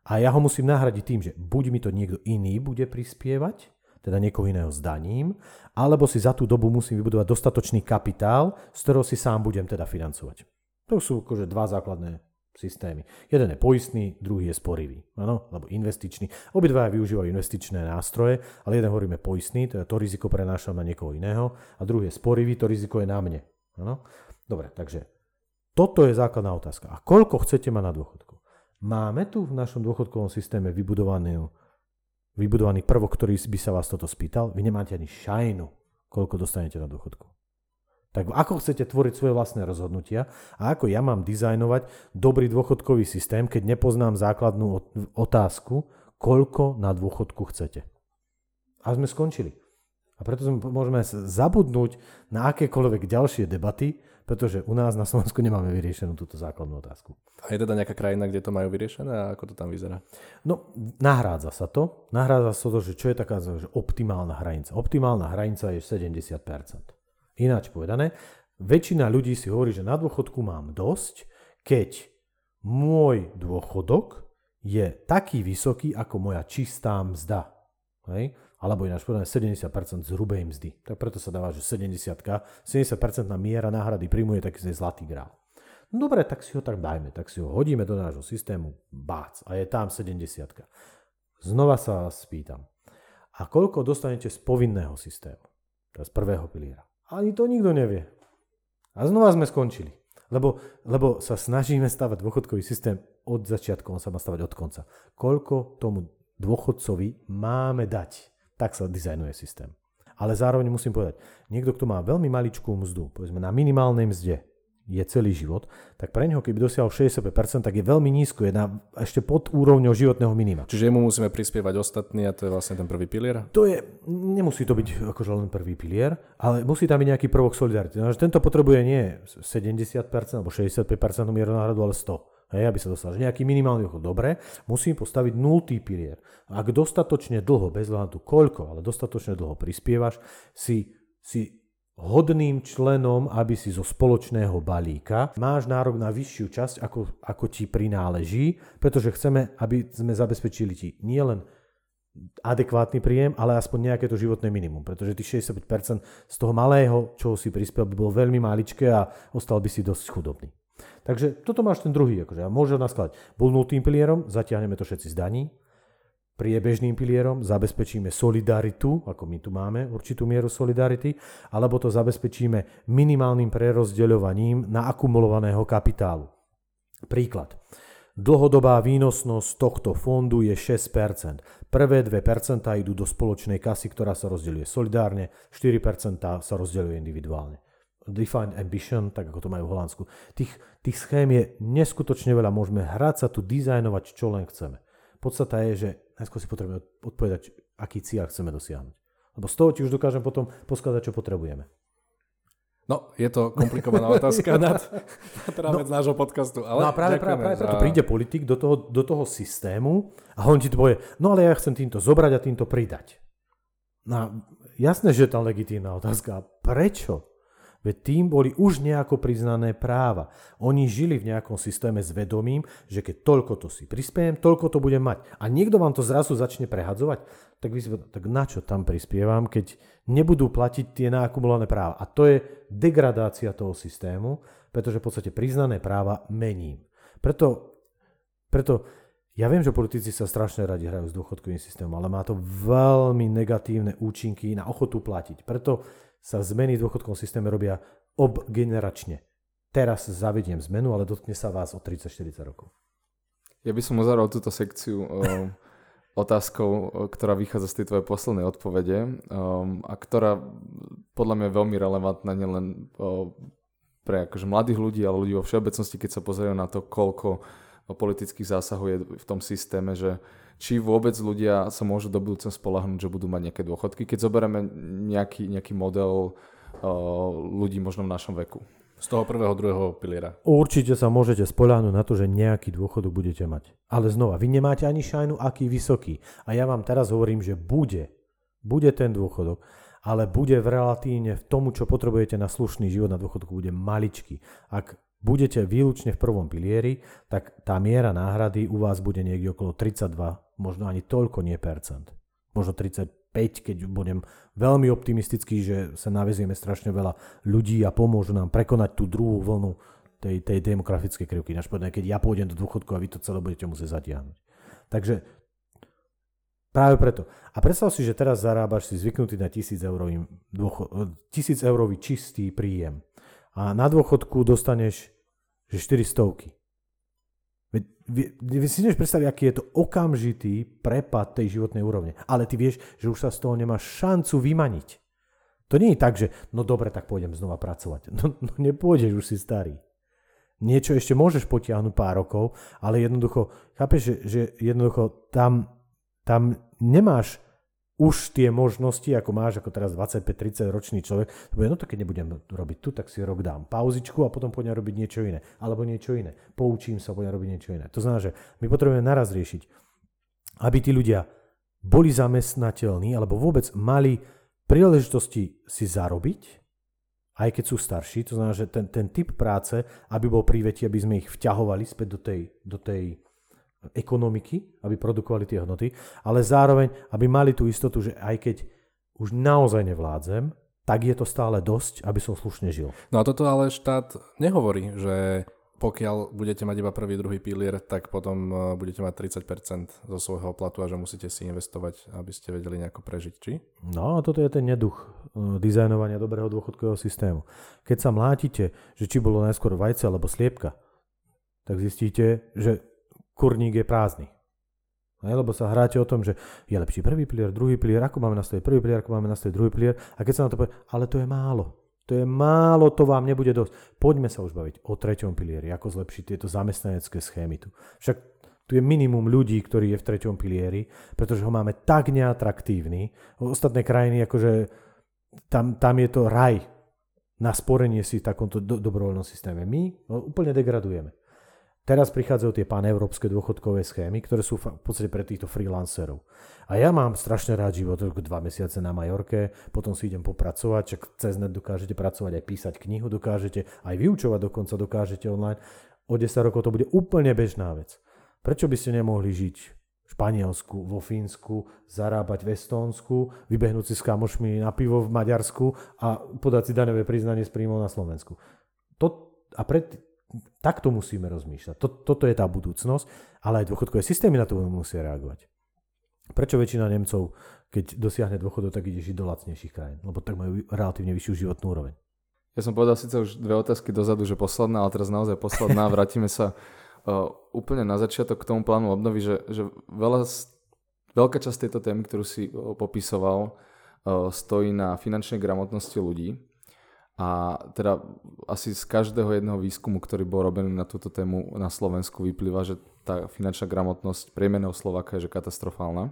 A ja ho musím nahradiť tým, že buď mi to niekto iný bude prispievať, teda niekoho iného s daním, alebo si za tú dobu musím vybudovať dostatočný kapitál, z ktorého si sám budem teda financovať. To sú akože dva základné systémy. Jeden je poistný, druhý je sporivý, ano? Alebo investičný. Obidva využívajú investičné nástroje, ale jeden hovoríme poistný, teda to riziko prenášam na niekoho iného, a druhý je sporivý, to riziko je na mne. Ano? Dobre, takže toto je základná otázka. A koľko chcete mať na dôchodku? Máme tu v našom dôchodkovom systéme vybudovanú vybudovaný prvok, ktorý by sa vás toto spýtal, vy nemáte ani šajnu, koľko dostanete na dôchodku. Tak ako chcete tvoriť svoje vlastné rozhodnutia a ako ja mám dizajnovať dobrý dôchodkový systém, keď nepoznám základnú otázku, koľko na dôchodku chcete. A sme skončili. A preto môžeme zabudnúť na akékoľvek ďalšie debaty, pretože u nás na Slovensku nemáme vyriešenú túto základnú otázku. A je teda nejaká krajina, kde to majú vyriešené a ako to tam vyzerá? No, nahrádza sa to. Nahrádza sa to, že čo je taká že optimálna hranica. Optimálna hranica je sedemdesiat percent. Ináč povedané, väčšina ľudí si hovorí, že na dôchodku mám dosť, keď môj dôchodok je taký vysoký, ako moja čistá mzda. Hej? Alebo ináč povedané sedemdesiat percent z hrubej mzdy. Tak preto sa dáva, že sedemdesiat, sedemdesiat percent na miera náhrady príjmu je taký zlatý grál. No dobre, tak si ho tak dajme, tak si ho hodíme do nášho systému, bác, a je tam sedemdesiat. Znova sa vás spýtam, a koľko dostanete z povinného systému, z prvého piliera? Ani to nikto nevie. A znova sme skončili, lebo, lebo sa snažíme stavať dôchodkový systém od začiatku, on sa má stavať od konca. Koľko tomu dôchodcovi máme dať? Tak sa dizajnuje systém. Ale zároveň musím povedať, niekto, kto má veľmi maličkú mzdu, povedzme na minimálnej mzde, je celý život, tak pre neho, keby dosiahol šesťdesiat percent, tak je veľmi nízko, je na, ešte pod úrovňou životného minima. Čiže mu musíme prispievať ostatní a to je vlastne ten prvý pilier? To je, nemusí to byť akože len prvý pilier, ale musí tam byť nejaký prvok solidarity. No, tento potrebuje nie sedemdesiat percent alebo šesťdesiatpäť percent mieru náhradu, ale sto percent. Hej, aby sa dostal, že nejaký minimálny dochod, dobre, musím postaviť nultý pilier. Ak dostatočne dlho, bez hľadu koľko, ale dostatočne dlho prispievaš, si, si hodným členom, aby si zo spoločného balíka máš nárok na vyššiu časť, ako, ako ti prináleží, pretože chceme, aby sme zabezpečili ti nielen adekvátny príjem, ale aspoň nejaké to životné minimum, pretože tých šesťdesiatpäť percent z toho malého, čo si prispel, by bolo veľmi maličké a ostal by si dosť chudobný. Takže toto máš ten druhý, akože môžem naskladať nultým pilierom, zatiahneme to všetci z daní, priebežným pilierom zabezpečíme solidaritu, ako my tu máme určitú mieru solidarity, alebo to zabezpečíme minimálnym prerozdeľovaním na akumulovaného kapitálu. Príklad. Dlhodobá výnosnosť tohto fondu je šesť percent. Prvé dve percentá idú do spoločnej kasy, ktorá sa rozdeľuje solidárne, štyri percentá sa rozdeľuje individuálne. Defined ambition, tak ako to majú v Holandsku. Tých, tých schém je neskutočne veľa. Môžeme hrať sa tu, dizajnovať, čo len chceme. Podstata je, že najskôr si potrebujeme odpovedať, aký cieľ chceme dosiahnuť. Lebo z toho ti už dokážem potom poskladať, čo potrebujeme. No, je to komplikovaná otázka na rámec nášho podcastu. Ale no a práve, práve, práve za... preto príde politik do toho, do toho systému a on ti to povie, no ale ja chcem týmto zobrať a týmto pridať. No, jasné, že je tam legitímna otázka. Prečo? Veď tým boli už nejako priznané práva. Oni žili v nejakom systéme s vedomím, že keď toľko to si prispiejem, toľko to budem mať. A niekto vám to zrazu začne prehadzovať, tak vy si povedal, tak na čo tam prispievam, keď nebudú platiť tie naakumulované práva. A to je degradácia toho systému, pretože v podstate priznané práva mením. Preto, preto ja viem, že politici sa strašne radi hrajú s dôchodkovým systémom, ale má to veľmi negatívne účinky na ochotu platiť. Preto sa zmeny v dôchodkovom systéme robia obgeneračne. Teraz zavediem zmenu, ale dotkne sa vás o tridsať štyridsať rokov. Ja by som uzavrel túto sekciu um, otázkou, ktorá vychádza z tej tvojej poslednej odpovede um, a ktorá podľa mňa je veľmi relevantná nielen um, pre akože mladých ľudí, ale ľudí vo všeobecnosti, keď sa pozerajú na to, koľko politických zásahov je v tom systéme, že či vôbec ľudia sa môžu do budúcna spoľahnúť, že budú mať nejaké dôchodky. Keď zoberieme nejaký, nejaký model ľudí možno v našom veku. Z toho prvého, druhého piliera. Určite sa môžete spoľahnúť na to, že nejaký dôchodok budete mať. Ale znova, vy nemáte ani šajnu, aký vysoký. A ja vám teraz hovorím, že bude. Bude ten dôchodok. Ale bude v relatívne v tomu, čo potrebujete na slušný život na dôchodku, bude maličký. Ak budete výlučne v prvom pilieri, tak tá miera náhrady u vás bude niekde okolo tridsaťdva, možno ani toľko nie percent. Možno tridsaťpäť, keď budem veľmi optimistický, že sa navezieme strašne veľa ľudí a pomôžu nám prekonať tú druhú vlnu tej, tej demografickej krivky. Naš povedané, keď ja pôjdem do dôchodku a vy to celé budete musieť zatiahnuť. Takže práve preto. A predstav si, že teraz zarábaš si zvyknutý na tisíc eurový, tisíc eurový čistý príjem a na dôchodku dostaneš že štyristovky. Vy, vy si než predstaviť, aký je to okamžitý prepad tej životnej úrovne. Ale ty vieš, že už sa z toho nemáš šancu vymaniť. To nie je tak, že no dobre, tak pôjdem znova pracovať. No, no nepôjdeš, už si starý. Niečo ešte môžeš potiahnuť pár rokov, ale jednoducho, chápeš, že, že jednoducho tam, tam nemáš už tie možnosti, ako máš ako teraz dvadsaťpäť tridsať ročný človek, bude, no to keď nebudem robiť tu, tak si rok dám pauzičku a potom poďme robiť niečo iné, alebo niečo iné. Poučím sa, poďme robiť niečo iné. To znamená, že my potrebujeme naraz riešiť, aby tí ľudia boli zamestnateľní, alebo vôbec mali príležitosti si zarobiť, aj keď sú starší. To znamená, že ten, ten typ práce, aby bol prívetí, aby sme ich vťahovali späť do tej, do tej ekonomiky, aby produkovali tie hodnoty, ale zároveň, aby mali tú istotu, že aj keď už naozaj nevládzem, tak je to stále dosť, aby som slušne žil. No a toto ale štát nehovorí, že pokiaľ budete mať iba prvý, druhý pilier, tak potom budete mať tridsať percent zo svojho platu a že musíte si investovať, aby ste vedeli nejako prežiť, či? No a toto je ten neduch dizajnovania dobrého dôchodkového systému. Keď sa mlátite, že či bolo najskôr vajce alebo sliepka, tak zistíte, že kurník je prázdny. Lebo sa hráte o tom, že je lepší prvý pilier, druhý pilier, ako máme nastaviť prvý pilier, ako máme nastaviť druhý pilier. A keď sa na to povie, ale to je málo. To je málo, to vám nebude dosť. Poďme sa už baviť o treťom pilieri, ako zlepšiť tieto zamestnanecké schémy tu. Však tu je minimum ľudí, ktorí je v treťom pilieri, pretože ho máme tak neatraktívny. Ostatné krajiny, akože tam, tam je to raj na sporenie si v takomto do- dobrovoľnom systéme. My úplne degradujeme. Teraz prichádzajú tie paneurópske dôchodkové schémy, ktoré sú v podstate pre týchto freelancerov. A ja mám strašne rád život, dva mesiace na Majorke, potom si idem popracovať, čak cez net dokážete pracovať, aj písať knihu dokážete, aj vyučovať dokonca dokážete online. O desať rokov to bude úplne bežná vec. Prečo by ste nemohli žiť v Španielsku, vo Fínsku, zarábať v Estónsku, vybehnúť si s kamošmi na pivo v Maďarsku a podať si daňové priznanie z príjmov na Slovensku? To, a pre t- Takto musíme rozmýšľať. Toto je tá budúcnosť, ale aj dôchodkové systémy na to musia reagovať. Prečo väčšina Nemcov, keď dosiahne dôchodok, tak ide žiť do lacnejších krajín? Lebo tak majú relatívne vyššiu životnú úroveň. Ja som povedal síce už dve otázky dozadu, že posledná, ale teraz naozaj posledná. Vrátime sa uh, úplne na začiatok k tomu plánu obnovy, že, že veľa, veľká časť tejto témy, ktorú si uh, popisoval, uh, stojí na finančnej gramotnosti ľudí. A teda asi z každého jedného výskumu, ktorý bol robený na túto tému na Slovensku, vyplýva, že tá finančná gramotnosť priemerného Slováka je že katastrofálna.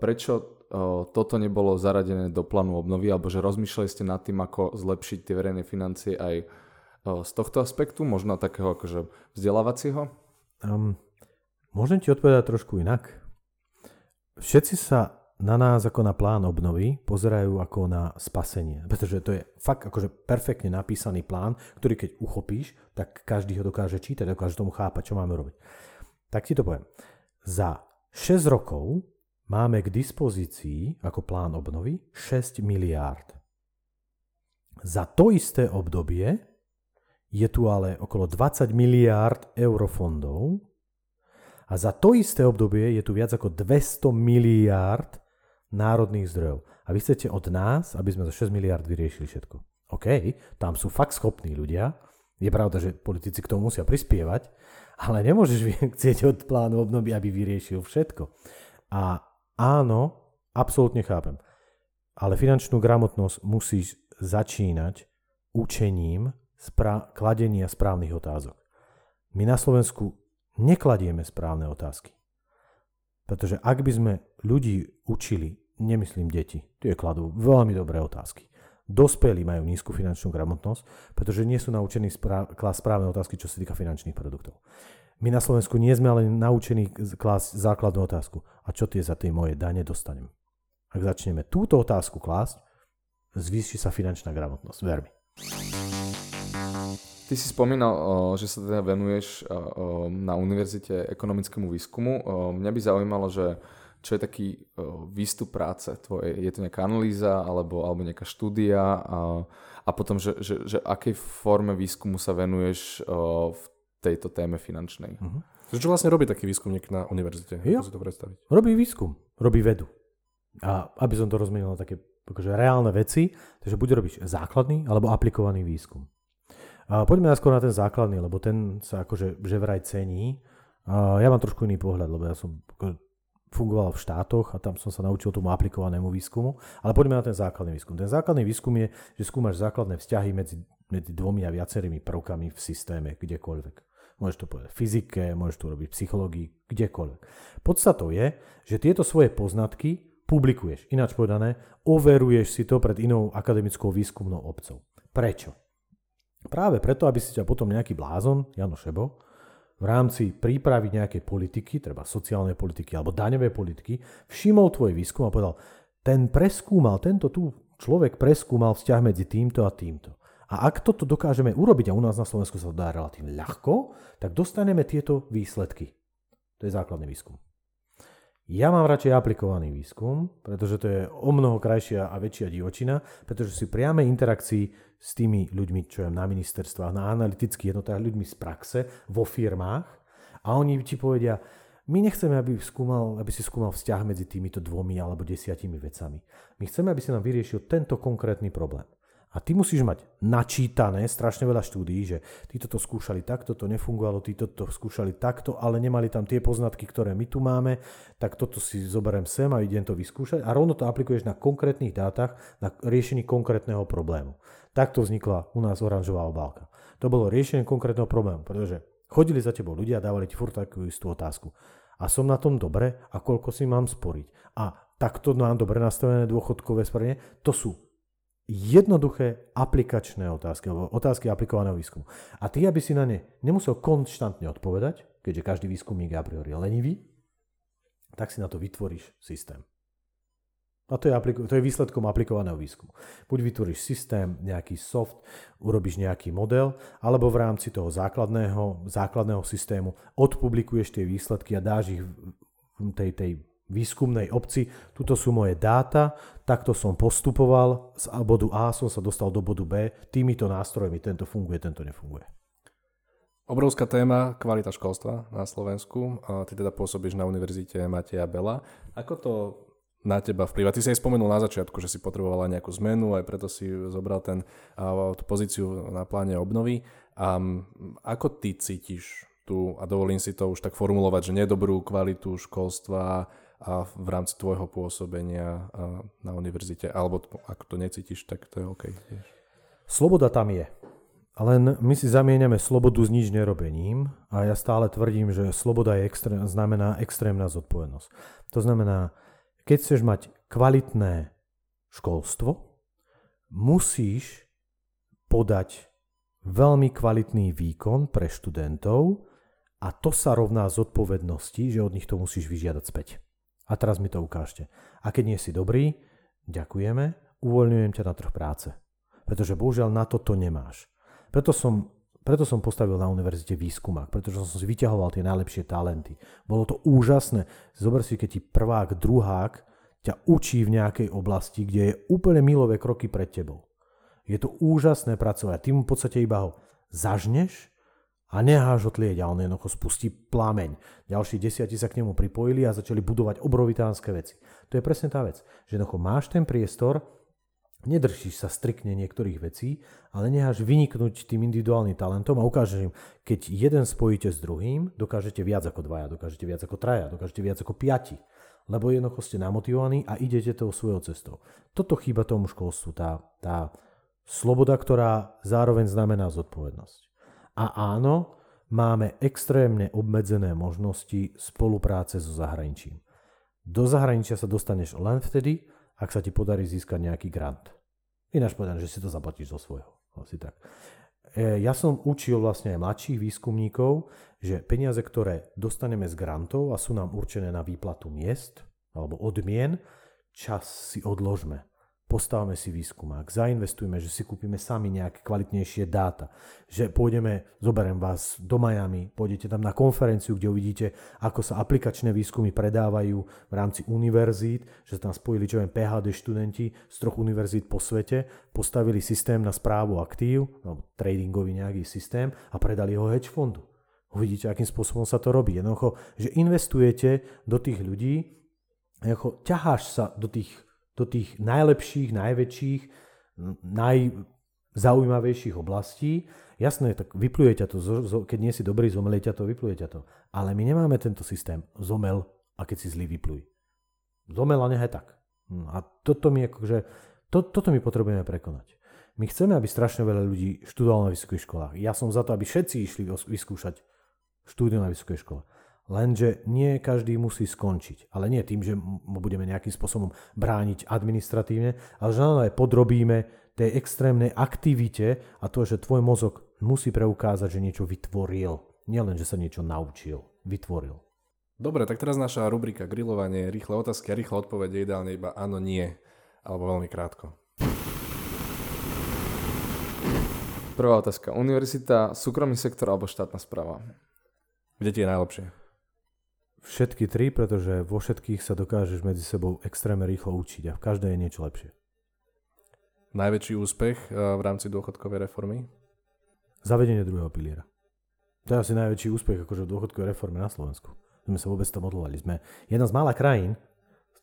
Prečo toto nebolo zaradené do plánu obnovy, alebo že rozmýšľali ste nad tým, ako zlepšiť tie verejné financie aj z tohto aspektu, možno takého akože vzdelávacieho? Um, môžem ti odpovedať trošku inak. Všetci sa na nás ako na plán obnovy pozerajú ako na spasenie. Pretože to je fakt akože perfektne napísaný plán, ktorý keď uchopíš, tak každý ho dokáže čítať, dokáže tomu chápať, čo máme robiť. Tak ti to poviem. Za šesť rokov máme k dispozícii ako plán obnovy šesť miliárd. Za to isté obdobie je tu ale okolo dvadsať miliárd eurofondov a za to isté obdobie je tu viac ako dvesto miliárd národných zdrojov. A vy chcete od nás, aby sme za šesť miliárd vyriešili všetko. OK, tam sú fakt schopní ľudia. Je pravda, že politici k tomu musia prispievať, ale nemôžeš chcieť od plánu obnovy, aby vyriešil všetko. A áno, absolútne chápem. Ale finančnú gramotnosť musíš začínať učením spra- kladenia správnych otázok. My na Slovensku nekladieme správne otázky. Pretože ak by sme ľudí učili, nemyslím deti, tie kladú veľmi dobré otázky, dospelí majú nízku finančnú gramotnosť, pretože nie sú naučení spra- klásť správne otázky, čo sa týka finančných produktov. My na Slovensku nie sme ale naučení klásť základnú otázku. A čo tie za tie moje dane dostanem? Ak začneme túto otázku klásť, zvýši sa finančná gramotnosť. Ver mi. Ty si spomínal, že sa teda venuješ na univerzite ekonomickému výskumu. Mňa by zaujímalo, že čo je taký výstup práce tvojej? Je to nejaká analýza alebo, alebo nejaká štúdia? A, a potom, že, že, že akej forme výskumu sa venuješ v tejto téme finančnej? Uh-huh. Čo vlastne robí taký výskumník na univerzite? Ja. To predstaviť? Robí výskum, robí vedu. A aby som to rozmenil na také akože reálne veci, takže buď robíš základný alebo aplikovaný výskum. A poďme najskôr na ten základný, lebo ten sa akože že vraj cení. A ja mám trošku iný pohľad, lebo ja som fungoval v štátoch a tam som sa naučil tomu aplikovanému výskumu. Ale poďme na ten základný výskum. Ten základný výskum je, že skúmaš základné vzťahy medzi, medzi dvomi a viacerými prvkami v systéme, kdekoľvek. Môžeš to povedať v fyzike, môžeš to robiť v psychológii, kdekoľvek. Podstatou je, že tieto svoje poznatky publikuješ. Ináč povedané, overuješ si to pred inou akademickou výskumnou obcou. Prečo? Práve preto, aby si ťa potom nejaký blázon, Ján Šebo, v rámci prípravy nejakej politiky, treba sociálnej politiky alebo daňovej politiky, všimol tvoj výskum a povedal, ten preskúmal, tento tu človek preskúmal vzťah medzi týmto a týmto. A ak toto dokážeme urobiť, a u nás na Slovensku sa to dá relatívne ľahko, tak dostaneme tieto výsledky. To je základný výskum. Ja mám radšej aplikovaný výskum, pretože to je o mnoho krajšia a väčšia divočina, pretože si priamej interakcii s tými ľuďmi, čo je na ministerstvách, na analytických jednotách, ľuďmi z praxe, vo firmách. A oni ti povedia, my nechceme, aby, skúmal, aby si skúmal vzťah medzi týmito dvomi alebo desiatimi vecami. My chceme, aby si nám vyriešil tento konkrétny problém. A ty musíš mať načítané strašne veľa štúdií, že títo to skúšali takto, to nefungovalo, títo to skúšali takto, ale nemali tam tie poznatky, ktoré my tu máme, tak toto si zoberiem sem a idem to vyskúšať a rovno to aplikuješ na konkrétnych dátach, na riešení konkrétneho problému. Takto vznikla u nás Oranžová obálka. To bolo riešenie konkrétneho problému, pretože chodili za tebou ľudia a dávali ti furt takú istú otázku. A som na tom dobre a koľko si mám sporiť? A takto mám dobre nastavené dôchodkové sporenie, to sú jednoduché aplikačné otázky, alebo otázky aplikovaného výskumu. A ty, aby si na ne nemusel konštantne odpovedať, keďže každý výskumník je a priori lenivý, tak si na to vytvoríš systém. A to je, apliko- to je výsledkom aplikovaného výskumu. Buď vytvoríš systém, nejaký soft, urobíš nejaký model, alebo v rámci toho základného, základného systému odpublikuješ tie výsledky a dáš ich tej, tej výskumnej obci, tuto sú moje dáta, takto som postupoval, z bodu A som sa dostal do bodu B, týmito nástrojmi, tento funguje, tento nefunguje. Obrovská téma, kvalita školstva na Slovensku. Ty teda pôsobíš na univerzite Mateja Bela. Ako to na teba vplyva? Ty si aj spomenul na začiatku, že si potrebovala nejakú zmenu, aj preto si zobral ten, tú pozíciu na pláne obnovy. A ako ty cítiš tu, a dovolím si to už tak formulovať, že nedobrú kvalitu školstva a v rámci tvojho pôsobenia na univerzite, alebo ak to necítiš, tak to je OK. Sloboda tam je. Len my si zamieňame slobodu s nič nerobením a ja stále tvrdím, že sloboda je extré... znamená extrémna zodpovednosť. To znamená, keď chceš mať kvalitné školstvo, musíš podať veľmi kvalitný výkon pre študentov a to sa rovná zodpovednosti, že od nich to musíš vyžiadať späť. A teraz mi to ukážte. A keď nie si dobrý, ďakujeme, uvoľňujem ťa na trh práce. Pretože bohužiaľ na toto nemáš. Preto som, preto som postavil na univerzite výskumák, pretože som si vyťahoval tie najlepšie talenty. Bolo to úžasné. Zober si, keď ti prvák, druhák ťa učí v nejakej oblasti, kde je úplne milové kroky pred tebou. Je to úžasné pracovať. Ty mu v podstate iba ho zažneš, a neháš ho tlieť a on jednoducho spustí plameň. Ďalší desiatí sa k nemu pripojili a začali budovať obrovitánske veci. To je presne tá vec, že jednoducho máš ten priestor, nedržíš sa striktne niektorých vecí, ale necháš vyniknúť tým individuálnym talentom a ukážeš im, keď jeden spojíte s druhým, dokážete viac ako dvaja, dokážete viac ako traja, dokážete viac ako piati, lebo jednoducho ste namotivovaní a idete tou svojou cestou. Toto chýba tomu školstvu, tá, tá sloboda, ktorá zároveň znamená zodpovednosť. A áno, máme extrémne obmedzené možnosti spolupráce so zahraničím. Do zahraničia sa dostaneš len vtedy, ak sa ti podarí získať nejaký grant. Ináč povedané, že si to zaplatíš zo svojho. Asi tak. Ja som učil vlastne aj mladších výskumníkov, že peniaze, ktoré dostaneme z grantov a sú nám určené na výplatu miest alebo odmien, čas si odložme. Postavme si výskumák, zainvestujme, že si kúpime sami nejaké kvalitnejšie dáta, že pôjdeme, zoberiem vás do Miami, pôjdete tam na konferenciu, kde uvidíte, ako sa aplikačné výskumy predávajú v rámci univerzít, že sa tam spojili čo viem, PhD študenti z troch univerzít po svete, postavili systém na správu aktív, no, tradingový nejaký systém a predali ho hedge fondu. Uvidíte, akým spôsobom sa to robí. Jednoducho, že investujete do tých ľudí, jednoducho, ťaháš sa do tých do tých najlepších, najväčších, najzaujímavejších oblastí. Jasné, tak vypluje ťa to, keď nie si dobrý, zomelie ťa to, vypluje ťa to. Ale my nemáme tento systém zomel a keď si zlý, vypluj. Zomel a nehaj tak. A toto my, akože, to, toto my potrebujeme prekonať. My chceme, aby strašne veľa ľudí študovalo na vysokých školách. Ja som za to, aby všetci išli vyskúšať štúdium na vysokej škole. Lenže nie každý musí skončiť. Ale nie tým, že mu budeme nejakým spôsobom brániť administratívne, ale že nám aj podrobíme tej extrémnej aktivite a to, že tvoj mozog musí preukázať, že niečo vytvoril. Nielen, že sa niečo naučil, vytvoril. Dobre, tak teraz naša rubrika grillovanie, rýchle otázky a rýchle odpovede, ideálne iba áno, nie, alebo veľmi krátko. Prvá otázka. Univerzita, súkromný sektor alebo štátna správa? Kde ti je najlepšie? Všetky tri, pretože vo všetkých sa dokážeš medzi sebou extrémne rýchlo učiť a v každej je niečo lepšie. Najväčší úspech v rámci dôchodkovej reformy? Zavedenie druhého piliera. To je asi najväčší úspech akože v dôchodkovej reforme na Slovensku. My sme sa vôbec tam odvolali. Sme jedna z mála krajín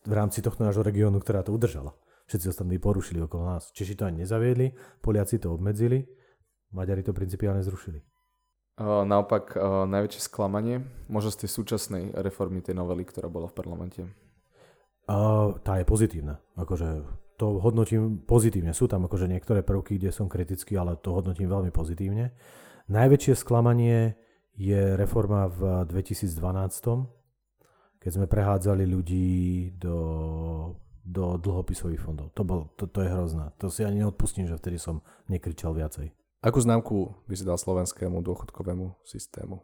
v rámci tohto nášho regiónu, ktorá to udržala. Všetci ostatní porušili okolo nás. Češi to ani nezaviedli, Poliaci to obmedzili, Maďari to principiálne zrušili. Naopak najväčšie sklamanie možno z tej súčasnej reformy tej novely, ktorá bola v parlamente? Uh, tá je pozitívna. Akože to hodnotím pozitívne. Sú tam akože niektoré prvky, kde som kritický, ale to hodnotím veľmi pozitívne. Najväčšie sklamanie je reforma v dvetisícdvanásť, keď sme prehádzali ľudí do, do dlhopisových fondov. To, bol, to, to je hrozné. To si ani neodpustím, že vtedy som nekričal viacej. Akú známku by si dal slovenskému dôchodkovému systému?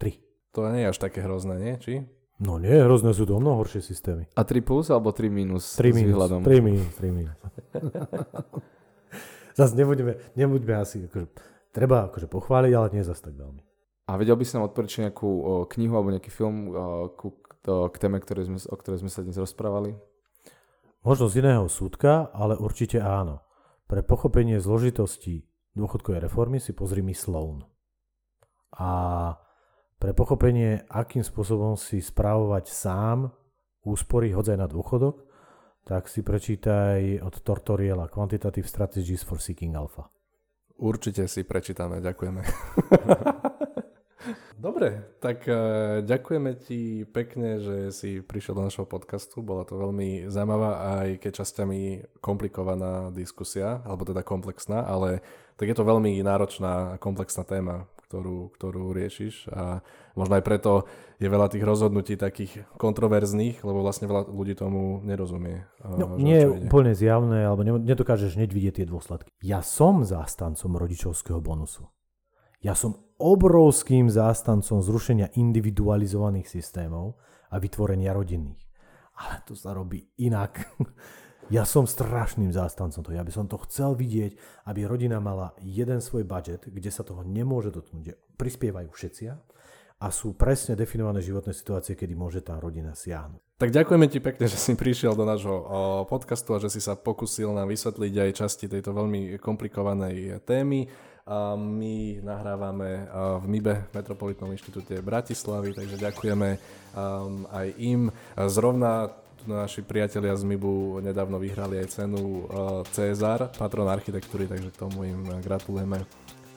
tri. To nie je až také hrozné, nie? Či? No nie, hrozné sú to mnoho horšie systémy. A tri plus alebo tri minus? tri minus, tri minus, tri minus. Zas nebudeme, nebudeme asi, akože, treba akože pochváliť, ale nie zas tak veľmi. A vedel by si nám odporučiť nejakú o, knihu alebo nejaký film o, ku, o, k téme, ktoré sme, o ktorej sme sa dnes rozprávali? Možno z iného súdka, ale určite áno. Pre pochopenie zložitosti dôchodkové reformy si pozrime Sloan. A pre pochopenie, akým spôsobom si správovať sám úspory, hoď aj na dôchodok, tak si prečítaj od Tortoriela Quantitative Strategies for Seeking Alpha. Určite si prečítame, ďakujeme. Dobre, tak ďakujeme ti pekne, že si prišiel do našho podcastu. Bola to veľmi zaujímavá, aj keď časťami komplikovaná diskusia, alebo teda komplexná, ale tak je to veľmi náročná a komplexná téma, ktorú, ktorú riešiš a možno aj preto je veľa tých rozhodnutí takých kontroverzných, lebo vlastne veľa ľudí tomu nerozumie. No, nie je úplne zjavné, alebo nedokážeš hneď vidieť tie dôsledky. Ja som zástancom rodičovského bonusu. Ja som obrovským zástancom zrušenia individualizovaných systémov a vytvorenia rodinných. Ale to sa robí inak. Ja som strašným zástancom toho. Ja by som to chcel vidieť, aby rodina mala jeden svoj budget, kde sa toho nemôže dotknúť, kde prispievajú všetci a sú presne definované životné situácie, kedy môže tá rodina siahnuť. Tak ďakujeme ti pekne, že si prišiel do nášho podcastu a že si sa pokusil nám vysvetliť aj časti tejto veľmi komplikovanej témy. A my nahrávame v MIBE, Metropolitnom inštitúte Bratislavy, takže ďakujeme aj im. Zrovna naši priatelia z MIBu nedávno vyhrali aj cenu César, patron architektúry, takže tomu im gratulujeme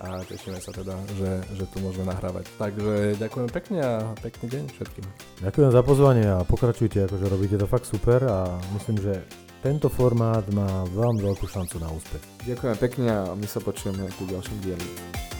a tešíme sa teda, že, že tu môžeme nahrávať. Takže ďakujem pekne a pekný deň všetkým. Ďakujem za pozvanie a pokračujte, akože robíte to fakt super a myslím, že tento formát má veľmi veľkú šancu na úspech. Ďakujem pekne a my sa počujeme ku ďalším dielom.